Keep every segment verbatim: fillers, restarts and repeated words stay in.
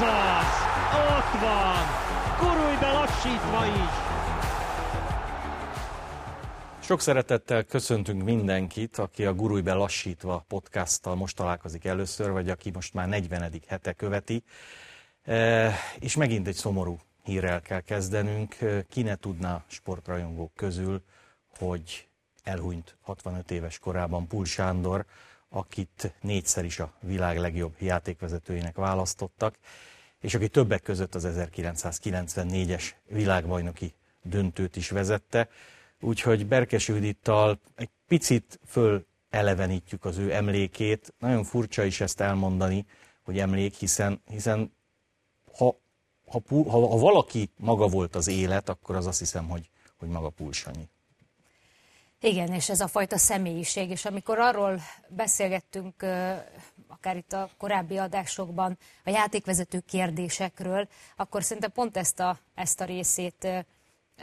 Azaz! Ott van! Gurulj be lassítva is! Sok szeretettel köszöntünk mindenkit, aki a Gurulj be lassítva podcasttal most találkozik először, vagy aki most már negyvenedik hete követi. E, és megint egy szomorú hírrel kell kezdenünk. Ki ne tudná sportrajongók közül, hogy elhunyt hatvanöt éves korában Puhl Sándor, akit négyszer is a világ legjobb játékvezetőjének választottak, és aki többek között az ezerkilencszázkilencvennégyes világbajnoki döntőt is vezette. Úgyhogy Berkes Ödönnel egy picit fölelevenítjük az ő emlékét. Nagyon furcsa is ezt elmondani, hogy emlék, hiszen, hiszen ha, ha, ha, ha valaki maga volt az élet, akkor az azt hiszem, hogy, hogy maga Puhl Sanyi. Igen, és ez a fajta személyiség. És amikor arról beszélgettünk, akár itt a korábbi adásokban, a játékvezető kérdésekről, akkor szinte pont ezt a, ezt a részét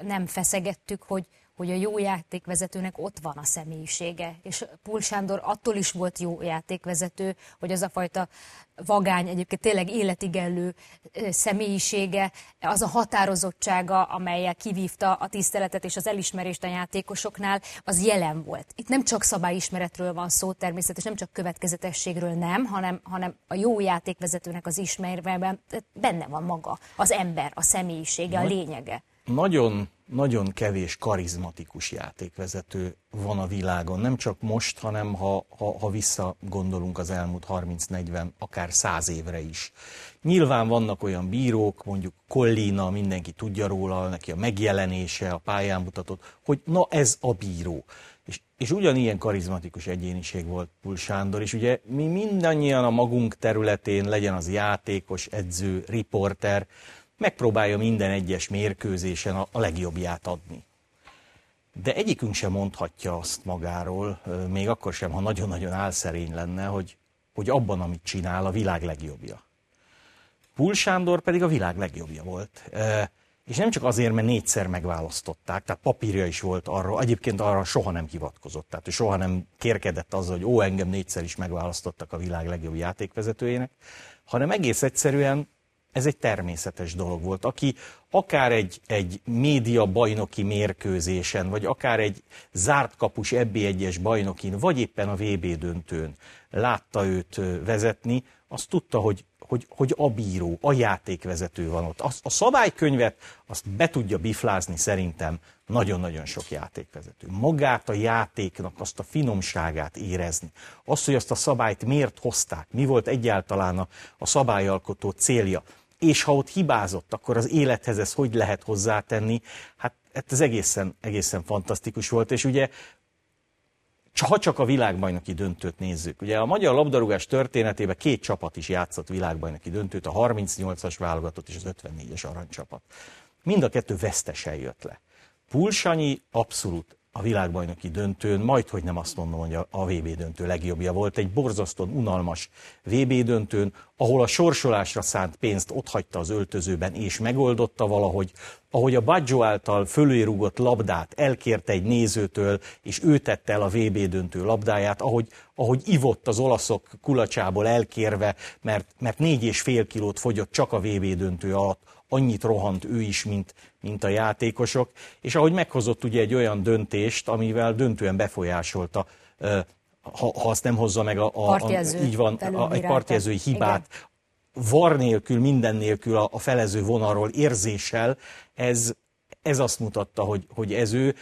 nem feszegettük, hogy hogy a jó játékvezetőnek ott van a személyisége. És Puhl Sándor attól is volt jó játékvezető, hogy az a fajta vagány, egyébként tényleg életigenlő személyisége, az a határozottsága, amellyel kivívta a tiszteletet és az elismerést a játékosoknál, az jelen volt. Itt nem csak szabályismeretről van szó természetesen, nem csak következetességről nem, hanem, hanem a jó játékvezetőnek az ismerve benne van maga, az ember, a személyisége, a lényege. Nagyon, nagyon kevés karizmatikus játékvezető van a világon, nem csak most, hanem ha, ha, ha visszagondolunk az elmúlt harminc-negyven, akár száz évre is. Nyilván vannak olyan bírók, mondjuk Collina, mindenki tudja róla, neki a megjelenése, a pályán mutatott, hogy na ez a bíró. És, és ugyanilyen karizmatikus egyéniség volt Puhl Sándor, és ugye mi mindannyian a magunk területén, legyen az játékos, edző, riporter, megpróbálja minden egyes mérkőzésen a legjobbját adni. De egyikünk sem mondhatja azt magáról, még akkor sem, ha nagyon-nagyon álszerény lenne, hogy, hogy abban, amit csinál, a világ legjobbja. Puhl Sándor pedig a világ legjobbja volt. És nem csak azért, mert négyszer megválasztották, tehát papírja is volt arra, egyébként arra soha nem hivatkozott, tehát soha nem kérkedett azzal, hogy ó, engem négyszer is megválasztottak a világ legjobb játékvezetőjének, hanem egész egyszerűen ez egy természetes dolog volt. Aki akár egy, egy média bajnoki mérkőzésen, vagy akár egy zárt kapus é bé egyes bajnokin, vagy éppen a vé bé döntőn látta őt vezetni, az tudta, hogy, hogy, hogy a bíró, a játékvezető van ott. Azt, a szabálykönyvet azt be tudja biflázni szerintem nagyon-nagyon sok játékvezető. Magát a játéknak azt a finomságát érezni. Azt, hogy azt a szabályt miért hozták, mi volt egyáltalán a, a szabályalkotó célja. És ha ott hibázott, akkor az élethez ez hogy lehet hozzátenni? Hát ez egészen, egészen fantasztikus volt, és ugye ha csak a világbajnoki döntőt nézzük. Ugye a magyar labdarúgás történetében két csapat is játszott világbajnoki döntőt, a harmincnyolcas válogatott és az ötvennégyes aranycsapat. Mind a kettő vesztesen jött le. Puhl Sanyi abszolút a világbajnoki döntőn, majdhogy nem azt mondom, hogy a vé bé döntő legjobbja volt, egy borzasztóan unalmas vé bé döntőn, ahol a sorsolásra szánt pénzt otthagyta az öltözőben és megoldotta valahogy, ahogy a Baggio által fölérúgott labdát elkérte egy nézőtől, és ő tette el a vé bé döntő labdáját, ahogy, ahogy ivott az olaszok kulacsából elkérve, mert, mert négy és fél kilót fogyott csak a vé bé döntő alatt, annyit rohant ő is, mint, mint a játékosok, és ahogy meghozott ugye egy olyan döntést, amivel döntően befolyásolta, ha, ha azt nem hozza meg a, a, a, így van, a, egy partjezői hibát, igen. Var nélkül, minden nélkül a, a felező vonalról érzéssel, ez, ez azt mutatta, hogy, hogy ez ő.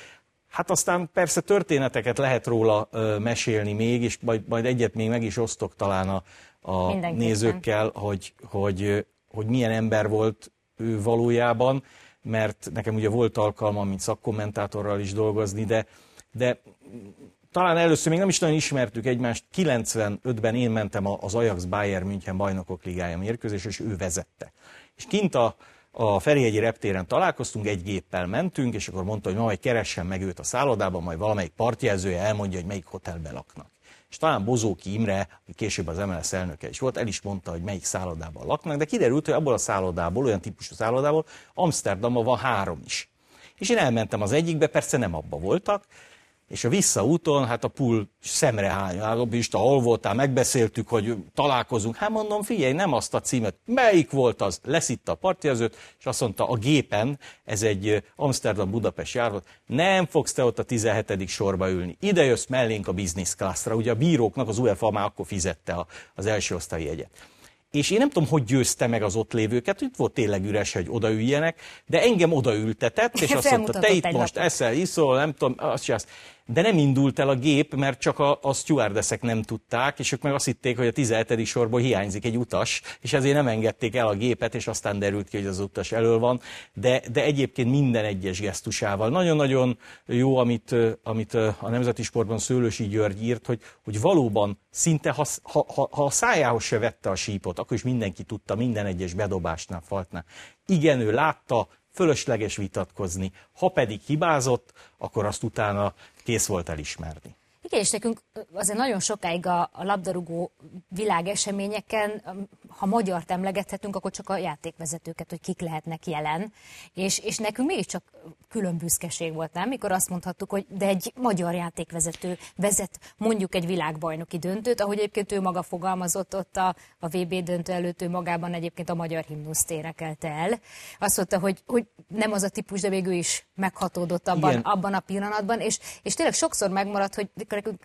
Hát aztán persze történeteket lehet róla ö, mesélni még, és majd, majd egyet még meg is osztok talán a, a nézőkkel, hogy, hogy, hogy milyen ember volt ő valójában, mert nekem ugye volt alkalmam, mint szakkommentátorral is dolgozni, de, de talán először még nem is nagyon ismertük egymást. kilencvenötben én mentem az Ajax Bayern München bajnokok ligája mérkőzésre, és ő vezette. És kint a, a Ferihegyi Reptéren találkoztunk, egy géppel mentünk, és akkor mondta, hogy majd keressen meg őt a szállodában, majd valamelyik partjelzője elmondja, hogy melyik hotelben laknak. És talán Bozóki Imre, aki később az em el es zé elnöke is volt, el is mondta, hogy melyik szállodában laknak, de kiderült, hogy abból a szállodából, olyan típusú szállodából, Amsterdamban van három is. És én elmentem az egyikbe, persze nem abba voltak, És a visszaúton, hát a Puhl szemrehány, állobista, hol voltál, megbeszéltük, hogy találkozunk. Hát mondom, figyelj, nem azt a címet. Melyik volt az? Leszitta a partjelzőt, és azt mondta, a gépen, ez egy Amsterdam-Budapest járat, nem fogsz te ott a tizenhetedik sorba ülni. Ide jössz mellénk a business classra. Ugye a bíróknak az UEFA már akkor fizette az első osztályi jegyet. És én nem tudom, hogy győzte meg az ott lévőket, itt volt tényleg üres, hogy odaüljenek, de engem odaültetett, és azt mondta, te itt most eszel, iszol, nem tudom, azt csinálsz. De nem indult el a gép, mert csak a, a stewardessek nem tudták, és ők meg azt hitték, hogy a tizenhetedik sorból hiányzik egy utas, és ezért nem engedték el a gépet, és aztán derült ki, hogy az utas elől van, de, de egyébként minden egyes gesztusával. Nagyon-nagyon jó, amit, amit a Nemzeti Sportban Szőlősi György írt, hogy, hogy valóban szinte, ha, ha, ha a szájához se vette a sípot, akkor is mindenki tudta minden egyes bedobásnál, faltnál. Igen, ő látta, fölösleges vitatkozni. Ha pedig hibázott, akkor azt utána kész volt elismerni. Igen, és nekünk azért nagyon sokáig a, a labdarúgó világeseményeken, ha magyart emlegethetünk, akkor csak a játékvezetőket, hogy kik lehetnek jelen. És, és nekünk mégiscsak külön büszkeség volt, nem? Mikor azt mondhattuk, hogy de egy magyar játékvezető vezet mondjuk egy világbajnoki döntőt, ahogy egyébként ő maga fogalmazott ott a, a vé bé döntő előtt, ő magában egyébként a magyar himnuszt énekelte el. Azt mondta, hogy, hogy nem az a típus, de még ő is meghatódott abban, abban a pillanatban, és, és tényleg sokszor megmaradt, hogy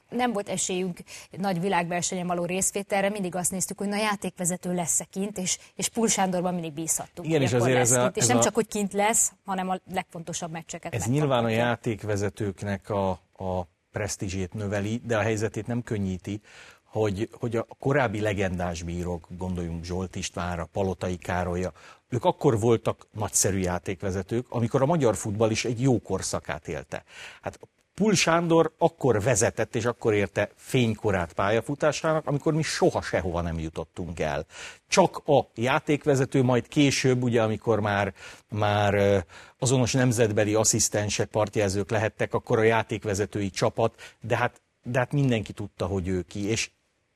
nem volt esélyünk nagy világversenyen való részvételre, mindig azt néztük, hogy na játékvezető lesz-e kint, és, és Puhl Sándorban mindig bízhattunk. Igen, és azért ez a, kint, és ez nem a... csak, hogy kint lesz, hanem a legfontosabb meccseket. Ez nyilván a játékvezetőknek a, a presztízsét növeli, de a helyzetét nem könnyíti, hogy, hogy a korábbi legendás bírók, gondoljunk Zsolt Istvánra, Palotai Károlyra, ők akkor voltak nagyszerű játékvezetők, amikor a magyar futball is egy jó korszakát élte. Hát Puhl Sándor akkor vezetett, és akkor érte fénykorát pályafutásának, amikor mi soha sehova nem jutottunk el. Csak a játékvezető, majd később, ugye, amikor már, már azonos nemzetbeli asszisztensek, partjelzők lehettek, akkor a játékvezetői csapat, de hát, de hát mindenki tudta, hogy ő ki. És,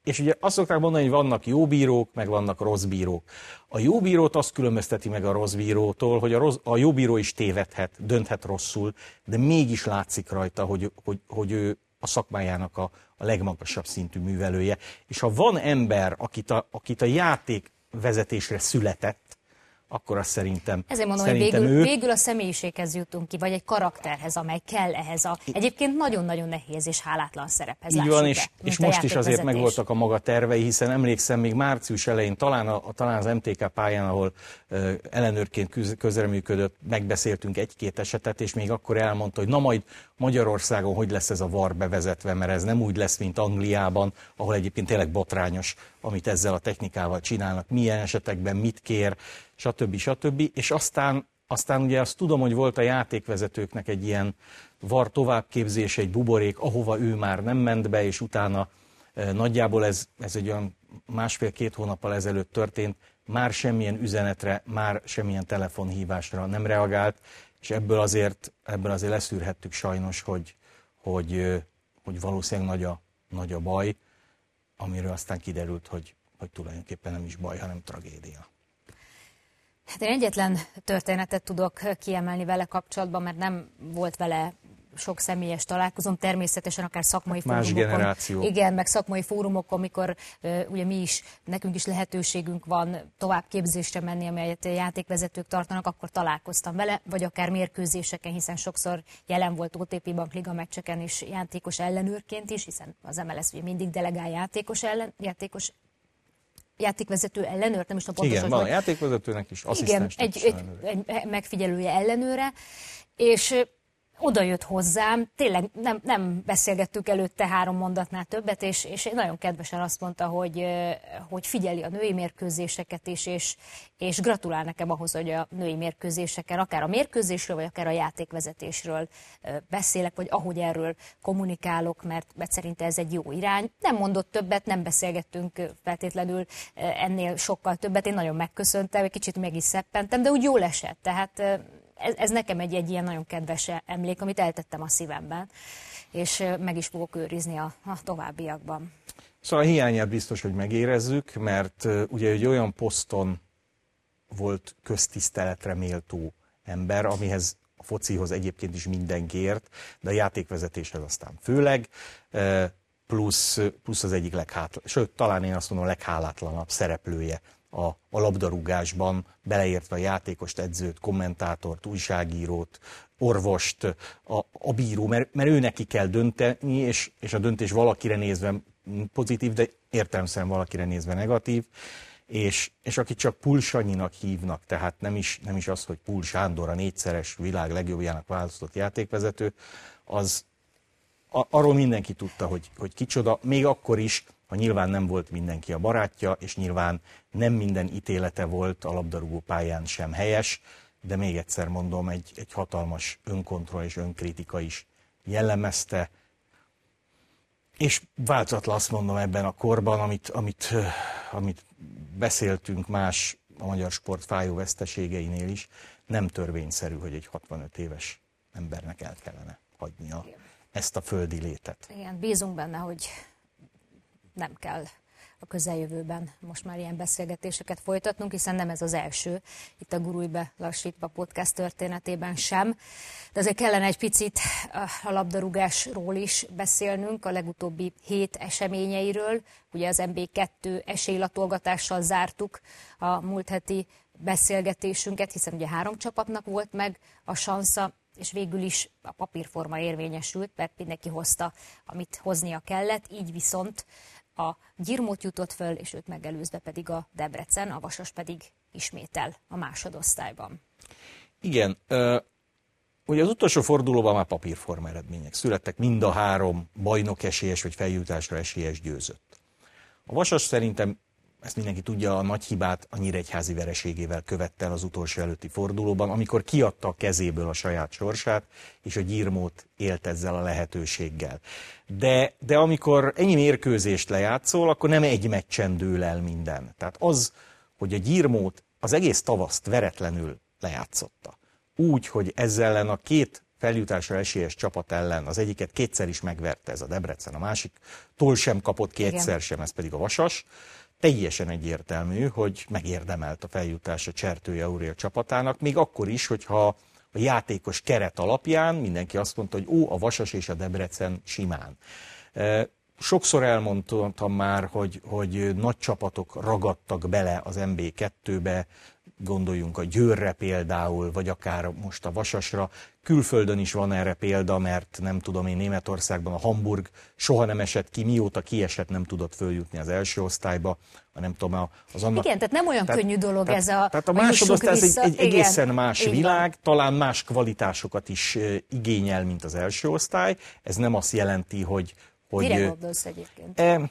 és ugye azt szokták mondani, hogy vannak jó bírók, meg vannak rossz bírók. A jó bírót azt különbözteti meg a rossz bírótól, hogy a, rossz, a jó bíró is tévedhet, dönthet rosszul, de mégis látszik rajta, hogy, hogy, hogy ő a szakmájának a, a legmagasabb szintű művelője. És ha van ember, akit a, akit a játékvezetésre született, akkor azt szerintem... Ezért mondom, szerintem hogy végül, ő... végül a személyiséghez jutunk ki, vagy egy karakterhez, amely kell ehhez a... Egyébként nagyon-nagyon nehéz és hálátlan szerephez. Így van, és, és most is azért megvoltak a maga tervei, hiszen emlékszem, még március elején talán, a, talán az em té ká pályán, ahol uh, ellenőrként közreműködött, megbeszéltünk egy-két esetet, és még akkor elmondta, hogy na majd Magyarországon hogy lesz ez a VAR bevezetve, mert ez nem úgy lesz, mint Angliában, ahol egyébként tényleg botrányos, amit ezzel a technikával csinálnak, milyen esetekben mit kér, stb. Stb. És aztán, aztán ugye azt tudom, hogy volt a játékvezetőknek egy ilyen VAR továbbképzés, egy buborék, ahova ő már nem ment be, és utána eh, nagyjából ez, ez egy olyan másfél-két hónappal ezelőtt történt, már semmilyen üzenetre, már semmilyen telefonhívásra nem reagált, és ebből azért, ebből azért leszűrhettük sajnos, hogy, hogy, hogy valószínűleg nagy a, nagy a baj, amiről aztán kiderült, hogy, hogy tulajdonképpen nem is baj, hanem tragédia. Hát én egyetlen történetet tudok kiemelni vele kapcsolatban, mert nem volt vele sok személyes találkozom, természetesen akár szakmai más fórumokon. Generáció. Igen, meg szakmai fórumokon, amikor uh, ugye mi is, nekünk is lehetőségünk van továbbképzésre menni, amelyet játékvezetők tartanak, akkor találkoztam vele, vagy akár mérkőzéseken, hiszen sokszor jelen volt o té pé Bank Liga meccseken is játékos ellenőrként is, hiszen az em el es zé ugye mindig delegál játékos ellen, játékos játékvezető ellenőr, nem is tudom pontosan. Igen, van a játékvezetőnek is, asszisztensnek is ellenőre. Egy, egy megfigyelője ellenőre, és oda jött hozzám, tényleg nem, nem beszélgettük előtte három mondatnál többet, és, és nagyon kedvesen azt mondta, hogy, hogy figyeli a női mérkőzéseket is, és, és gratulál nekem ahhoz, hogy a női mérkőzéseken, akár a mérkőzésről, vagy akár a játékvezetésről beszélek, vagy ahogy erről kommunikálok, mert, mert szerinte ez egy jó irány. Nem mondott többet, nem beszélgettünk feltétlenül ennél sokkal többet, én nagyon megköszöntem, egy kicsit meg is szeppentem, de úgy jól esett, tehát... Ez, ez nekem egy, egy ilyen nagyon kedves emlék, amit eltettem a szívemben, és meg is fogok őrizni a, a továbbiakban. Szóval a hiányát biztos, hogy megérezzük, mert ugye egy olyan poszton volt köztiszteletre méltó ember, amihez a focihoz egyébként is mindenkiért, de a játékvezetéshez aztán főleg, plusz, plusz az egyik leghátlanabb, sőt, talán én azt mondom, a leghálátlanabb szereplője a, a labdarúgásban, beleértve a játékost, edzőt, kommentátort, újságírót, orvost, a, a bíró, mert, mert ő neki kell dönteni, és, és a döntés valakire nézve pozitív, de értelemszerűen valakire nézve negatív, és, és akit csak Puhl Sanyinak hívnak, tehát nem is, nem is az, hogy Puhl Sándor a négyszeres világ legjobbjának választott játékvezető, az a, arról mindenki tudta, hogy, hogy kicsoda, még akkor is, ha nyilván nem volt mindenki a barátja, és nyilván nem minden ítélete volt a labdarúgó pályán sem helyes, de még egyszer mondom, egy, egy hatalmas önkontroll és önkritika is jellemezte, és változatlan azt mondom ebben a korban, amit, amit, amit beszéltünk más a magyar sport fájó veszteségeinél is, nem törvényszerű, hogy egy hatvanöt éves embernek el kellene hagynia ezt a földi létet. Igen, bízunk benne, hogy nem kell a közeljövőben most már ilyen beszélgetéseket folytatnunk, hiszen nem ez az első, itt a Gurulj be lassítva podcast történetében sem, de azért kellene egy picit a labdarúgásról is beszélnünk, a legutóbbi hét eseményeiről, ugye az en bé kettő esélylatolgatással zártuk a múlt heti beszélgetésünket, hiszen ugye három csapatnak volt meg a sansza, és végül is a papírforma érvényesült, mert mindenki hozta, amit hoznia kellett, így viszont a Gyirmót jutott föl, és őt megelőzve pedig a Debrecen, a Vasas pedig ismétel a másodosztályban. Igen, ugye az utolsó fordulóban már papírforma eredmények születtek, mind a három bajnok esélyes vagy feljutásra esélyes győzött. A Vasas szerintem, ezt mindenki tudja, a nagy hibát a nyíregyházi vereségével követte el az utolsó előtti fordulóban, amikor kiadta a kezéből a saját sorsát, és a Gyirmót élt ezzel a lehetőséggel. De, de amikor ennyi mérkőzést lejátszol, akkor nem egy meccsen dől el minden. Tehát az, hogy a Gyirmót az egész tavaszt veretlenül lejátszotta. Úgy, hogy ezzel ellen a két feljutásra esélyes csapat ellen, az egyiket kétszer is megverte ez a Debrecen, a másiktól sem kapott ki egyszer sem, ez pedig a Vasas. Teljesen egyértelmű, hogy megérdemelt a feljutás a Csertői Aurél csapatának, még akkor is, hogyha a játékos keret alapján mindenki azt mondta, hogy ó, a Vasas és a Debrecen simán. Sokszor elmondtam már, hogy, hogy nagy csapatok ragadtak bele az en bé kettőbe, gondoljunk a Győrre például, vagy akár most a Vasasra. Külföldön is van erre példa, mert nem tudom én, Németországban a Hamburg soha nem esett ki, mióta kiesett, nem tudott följutni az első osztályba, hanem tudom, az annak... Igen, tehát nem olyan tehát, könnyű dolog tehát, ez a... Tehát a másodosztály ez egy, egy egészen más igen. világ, talán más kvalitásokat is igényel, mint az első osztály. Ez nem azt jelenti, hogy... hogy Mire gondolsz egyébként? E,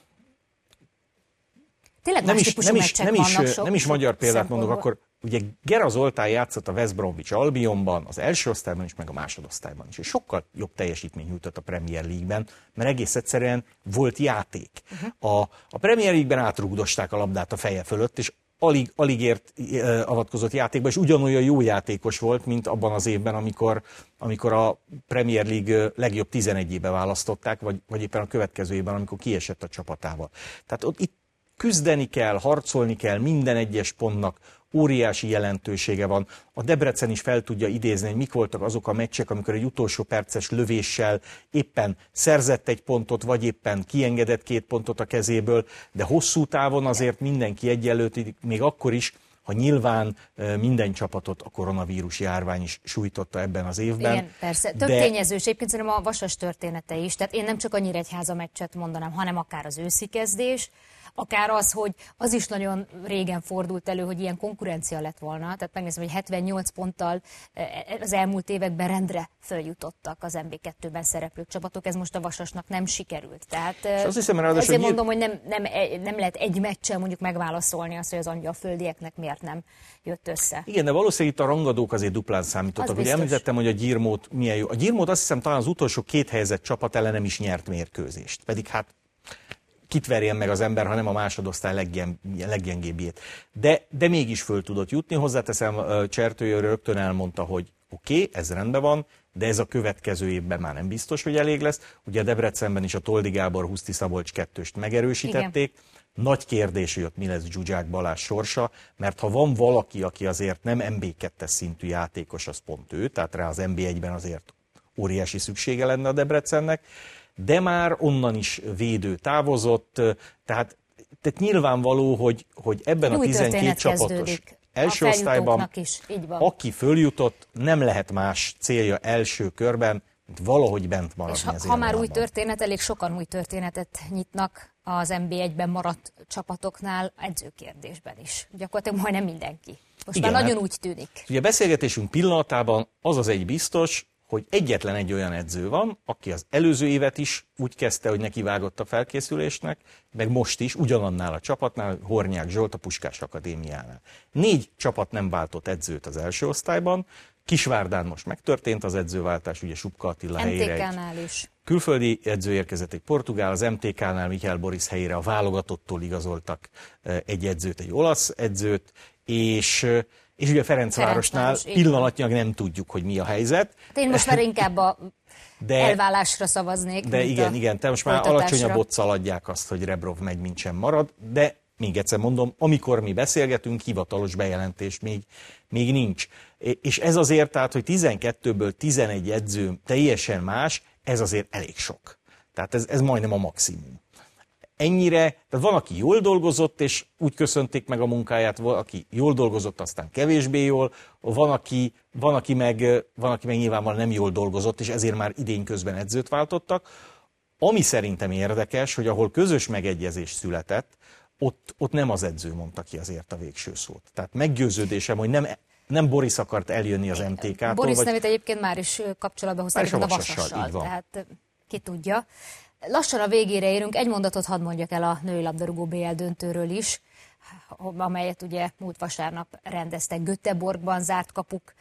Tényleg nem is, nem, is, nem, is, sok, nem is magyar példát mondok, akkor ugye Gera Zoltán játszott a West Bromwich Albionban, az első osztályban is, meg a másodosztályban is. És sokkal jobb teljesítmény nyújtott a Premier League-ben, mert egész egyszerűen volt játék. Uh-huh. A, a Premier League-ben átrugdosták a labdát a feje fölött, és alig, alig ért e, avatkozott játékba, és ugyanolyan jó játékos volt, mint abban az évben, amikor, amikor a Premier League legjobb tizenegyébe választották, vagy, vagy éppen a következő évben, amikor kiesett a csapatával. Tehát ott itt küzdeni kell, harcolni kell, minden egyes pontnak óriási jelentősége van. A Debrecen is fel tudja idézni, hogy mik voltak azok a meccsek, amikor egy utolsó perces lövéssel éppen szerzett egy pontot, vagy éppen kiengedett két pontot a kezéből, de hosszú távon azért mindenki egyenlődik, még akkor is, ha nyilván minden csapatot a koronavírus járvány is sújtotta ebben az évben. Igen, persze. Több de... tényezős, egyébként szerintem a Vasas története is, tehát én nem csak a Nyíregyháza meccset mondanám, hanem akár az őszi kezdés, akár az, hogy az is nagyon régen fordult elő, hogy ilyen konkurencia lett volna. Tehát megnézem, hogy hetvennyolc ponttal az elmúlt években rendre följutottak az en bé kettőben szereplő csapatok. Ez most a Vasasnak nem sikerült. Tehát azt hiszem, ráadásul ezért nyilv... mondom, hogy nem, nem, nem lehet egy meccsen mondjuk megválaszolni azt, hogy az angyalföldieknek miért nem jött össze. Igen, de valószínűleg itt a rangadók azért duplán számítottak. Az ugye említettem, hogy a Gyirmót milyen jó. A Gyirmót azt hiszem talán az utolsó két helyezett csapat ellen nem is nyert mérkőzést. Pedig hát kit verjen meg az ember, hanem a másodosztály leggyeng, leggyengébbjét. De, de mégis föl tudott jutni. Hozzáteszem, Csertői rögtön elmondta, hogy oké, okay, ez rendben van, de ez a következő évben már nem biztos, hogy elég lesz. Ugye Debrecenben is a Toldi Gábor, Huszti Szabolcs kettőst megerősítették. Igen. Nagy kérdés, hogy ott mi lesz Dzsudzsák Balázs sorsa, mert ha van valaki, aki azért nem em bé kettes szintű játékos, az pont ő, tehát rá az em bé egyben azért óriási szüksége lenne a Debrecennek, de már onnan is védő távozott, tehát, tehát nyilvánvaló, hogy, hogy ebben Júj, a tizenkét csapatos első osztályban, is, aki följutott, nem lehet más célja első körben, mint valahogy bent maradni. És ha, ha már új történet, elég sokan új történetet nyitnak az en bé egyben maradt csapatoknál edzőkérdésben is. Gyakorlatilag majdnem mindenki. Most igen, már nagyon hát, úgy tűnik. Ugye a beszélgetésünk pillanatában az az egy biztos, hogy egyetlen egy olyan edző van, aki az előző évet is úgy kezdte, hogy nekivágott a felkészülésnek, meg most is ugyanannál a csapatnál, Hornyák Zsolt a Puskás Akadémiánál. Négy csapat nem váltott edzőt az első osztályban, Kisvárdán most megtörtént az edzőváltás, ugye Subka Attila helyére egy külföldi edző érkezett, egy portugál, az em té ká-nál Michael Boris helyére a válogatottól igazoltak egy edzőt, egy olasz edzőt, és, és ugye Ferencvárosnál pillanatnyilag nem tudjuk, hogy mi a helyzet. Hát én most már inkább a de, elválásra szavaznék. De igen, igen, te most már alacsonyabb otszal adják azt, hogy Rebrov megy, mint sem marad, de még egyszer mondom, amikor mi beszélgetünk, hivatalos bejelentést még, még nincs. És ez azért, tehát, hogy tizenkettőből tizenegy edző teljesen más, ez azért elég sok. Tehát ez, ez majdnem a maximum. Ennyire, tehát van, aki jól dolgozott, és úgy köszönték meg a munkáját, van, aki jól dolgozott, aztán kevésbé jól, van, aki, van, aki, meg, van, aki meg nyilvánvalóan nem jól dolgozott, és ezért már idén közben edzőt váltottak. Ami szerintem érdekes, hogy ahol közös megegyezés született, Ott, ott nem az edző mondta ki azért a végső szót. Tehát meggyőződésem, hogy nem, nem Boris akart eljönni az em té ká-tól. Boris vagy... nevét egyébként már is kapcsolatba hozták a Vasassal, tehát ki tudja. Lassan a végére érünk, egy mondatot hadd mondjak el a női labdarúgó bé el döntőről is, amelyet ugye múlt vasárnap rendeztek Göteborgban, zárt, kapuk,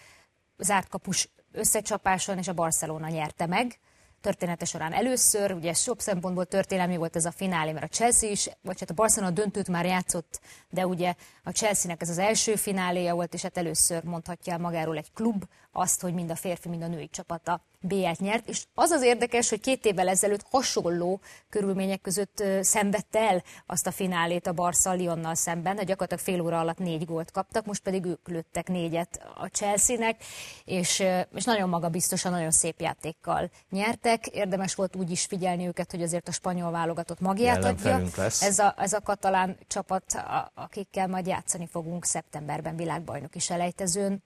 zárt kapus összecsapáson, és a Barcelona nyerte meg. Története során először, ugye sok szempontból történelmi volt ez a finálé, mert a Chelsea is, vagy hát a Barcelona döntőt már játszott, de ugye a Chelsea-nek ez az első fináléja volt, és hát először mondhatja magáról egy klub azt, hogy mind a férfi, mind a női csapata bé el-t nyert, és az az érdekes, hogy két évvel ezelőtt hasonló körülmények között szenvedte el azt a finálét a Barca Lyonnal szemben, de gyakorlatilag fél óra alatt négy gólt kaptak, most pedig ők lőttek négyet a Chelsea-nek, és, és nagyon magabiztosan, nagyon szép játékkal nyertek. Érdemes volt úgy is figyelni őket, hogy azért a spanyol válogatott magját adja. Ez a, ez a katalán csapat, akikkel majd játszani fogunk szeptemberben világbajnoki selejtezőn.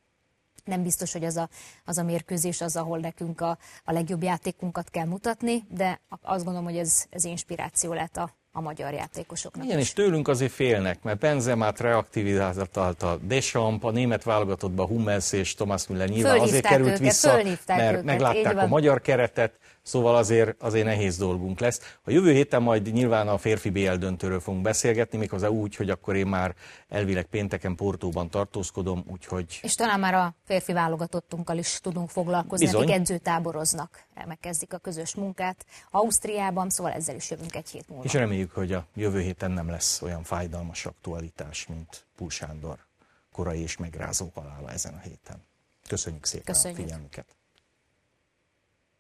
Nem biztos, hogy az a, az a mérkőzés az, ahol nekünk a, a legjobb játékunkat kell mutatni, de azt gondolom, hogy ez, ez inspiráció lett a, a magyar játékosoknak. Igen, és tőlünk azért félnek, mert Benzemát reaktivizálta Deschamps, a német válogatottban Hummels és Thomas Müller nyilván azért került őket, vissza, mert őket, meglátták a magyar keretet, szóval azért, azért nehéz dolgunk lesz. A jövő héten majd nyilván a férfi bé el döntőről fogunk beszélgetni, méghozzá úgy, hogy akkor én már elvileg pénteken Portóban tartózkodom, úgyhogy... És talán már a férfi válogatottunkkal is tudunk foglalkozni, akik edzőtáboroznak, megkezdik a közös munkát Ausztriában, szóval ezzel is jövünk egy hét múlva. És reméljük, hogy a jövő héten nem lesz olyan fájdalmas aktualitás, mint Puhl Sándor korai és megrázó halála ezen a héten. Köszönjük szépen Köszönjük. a figyelmüket!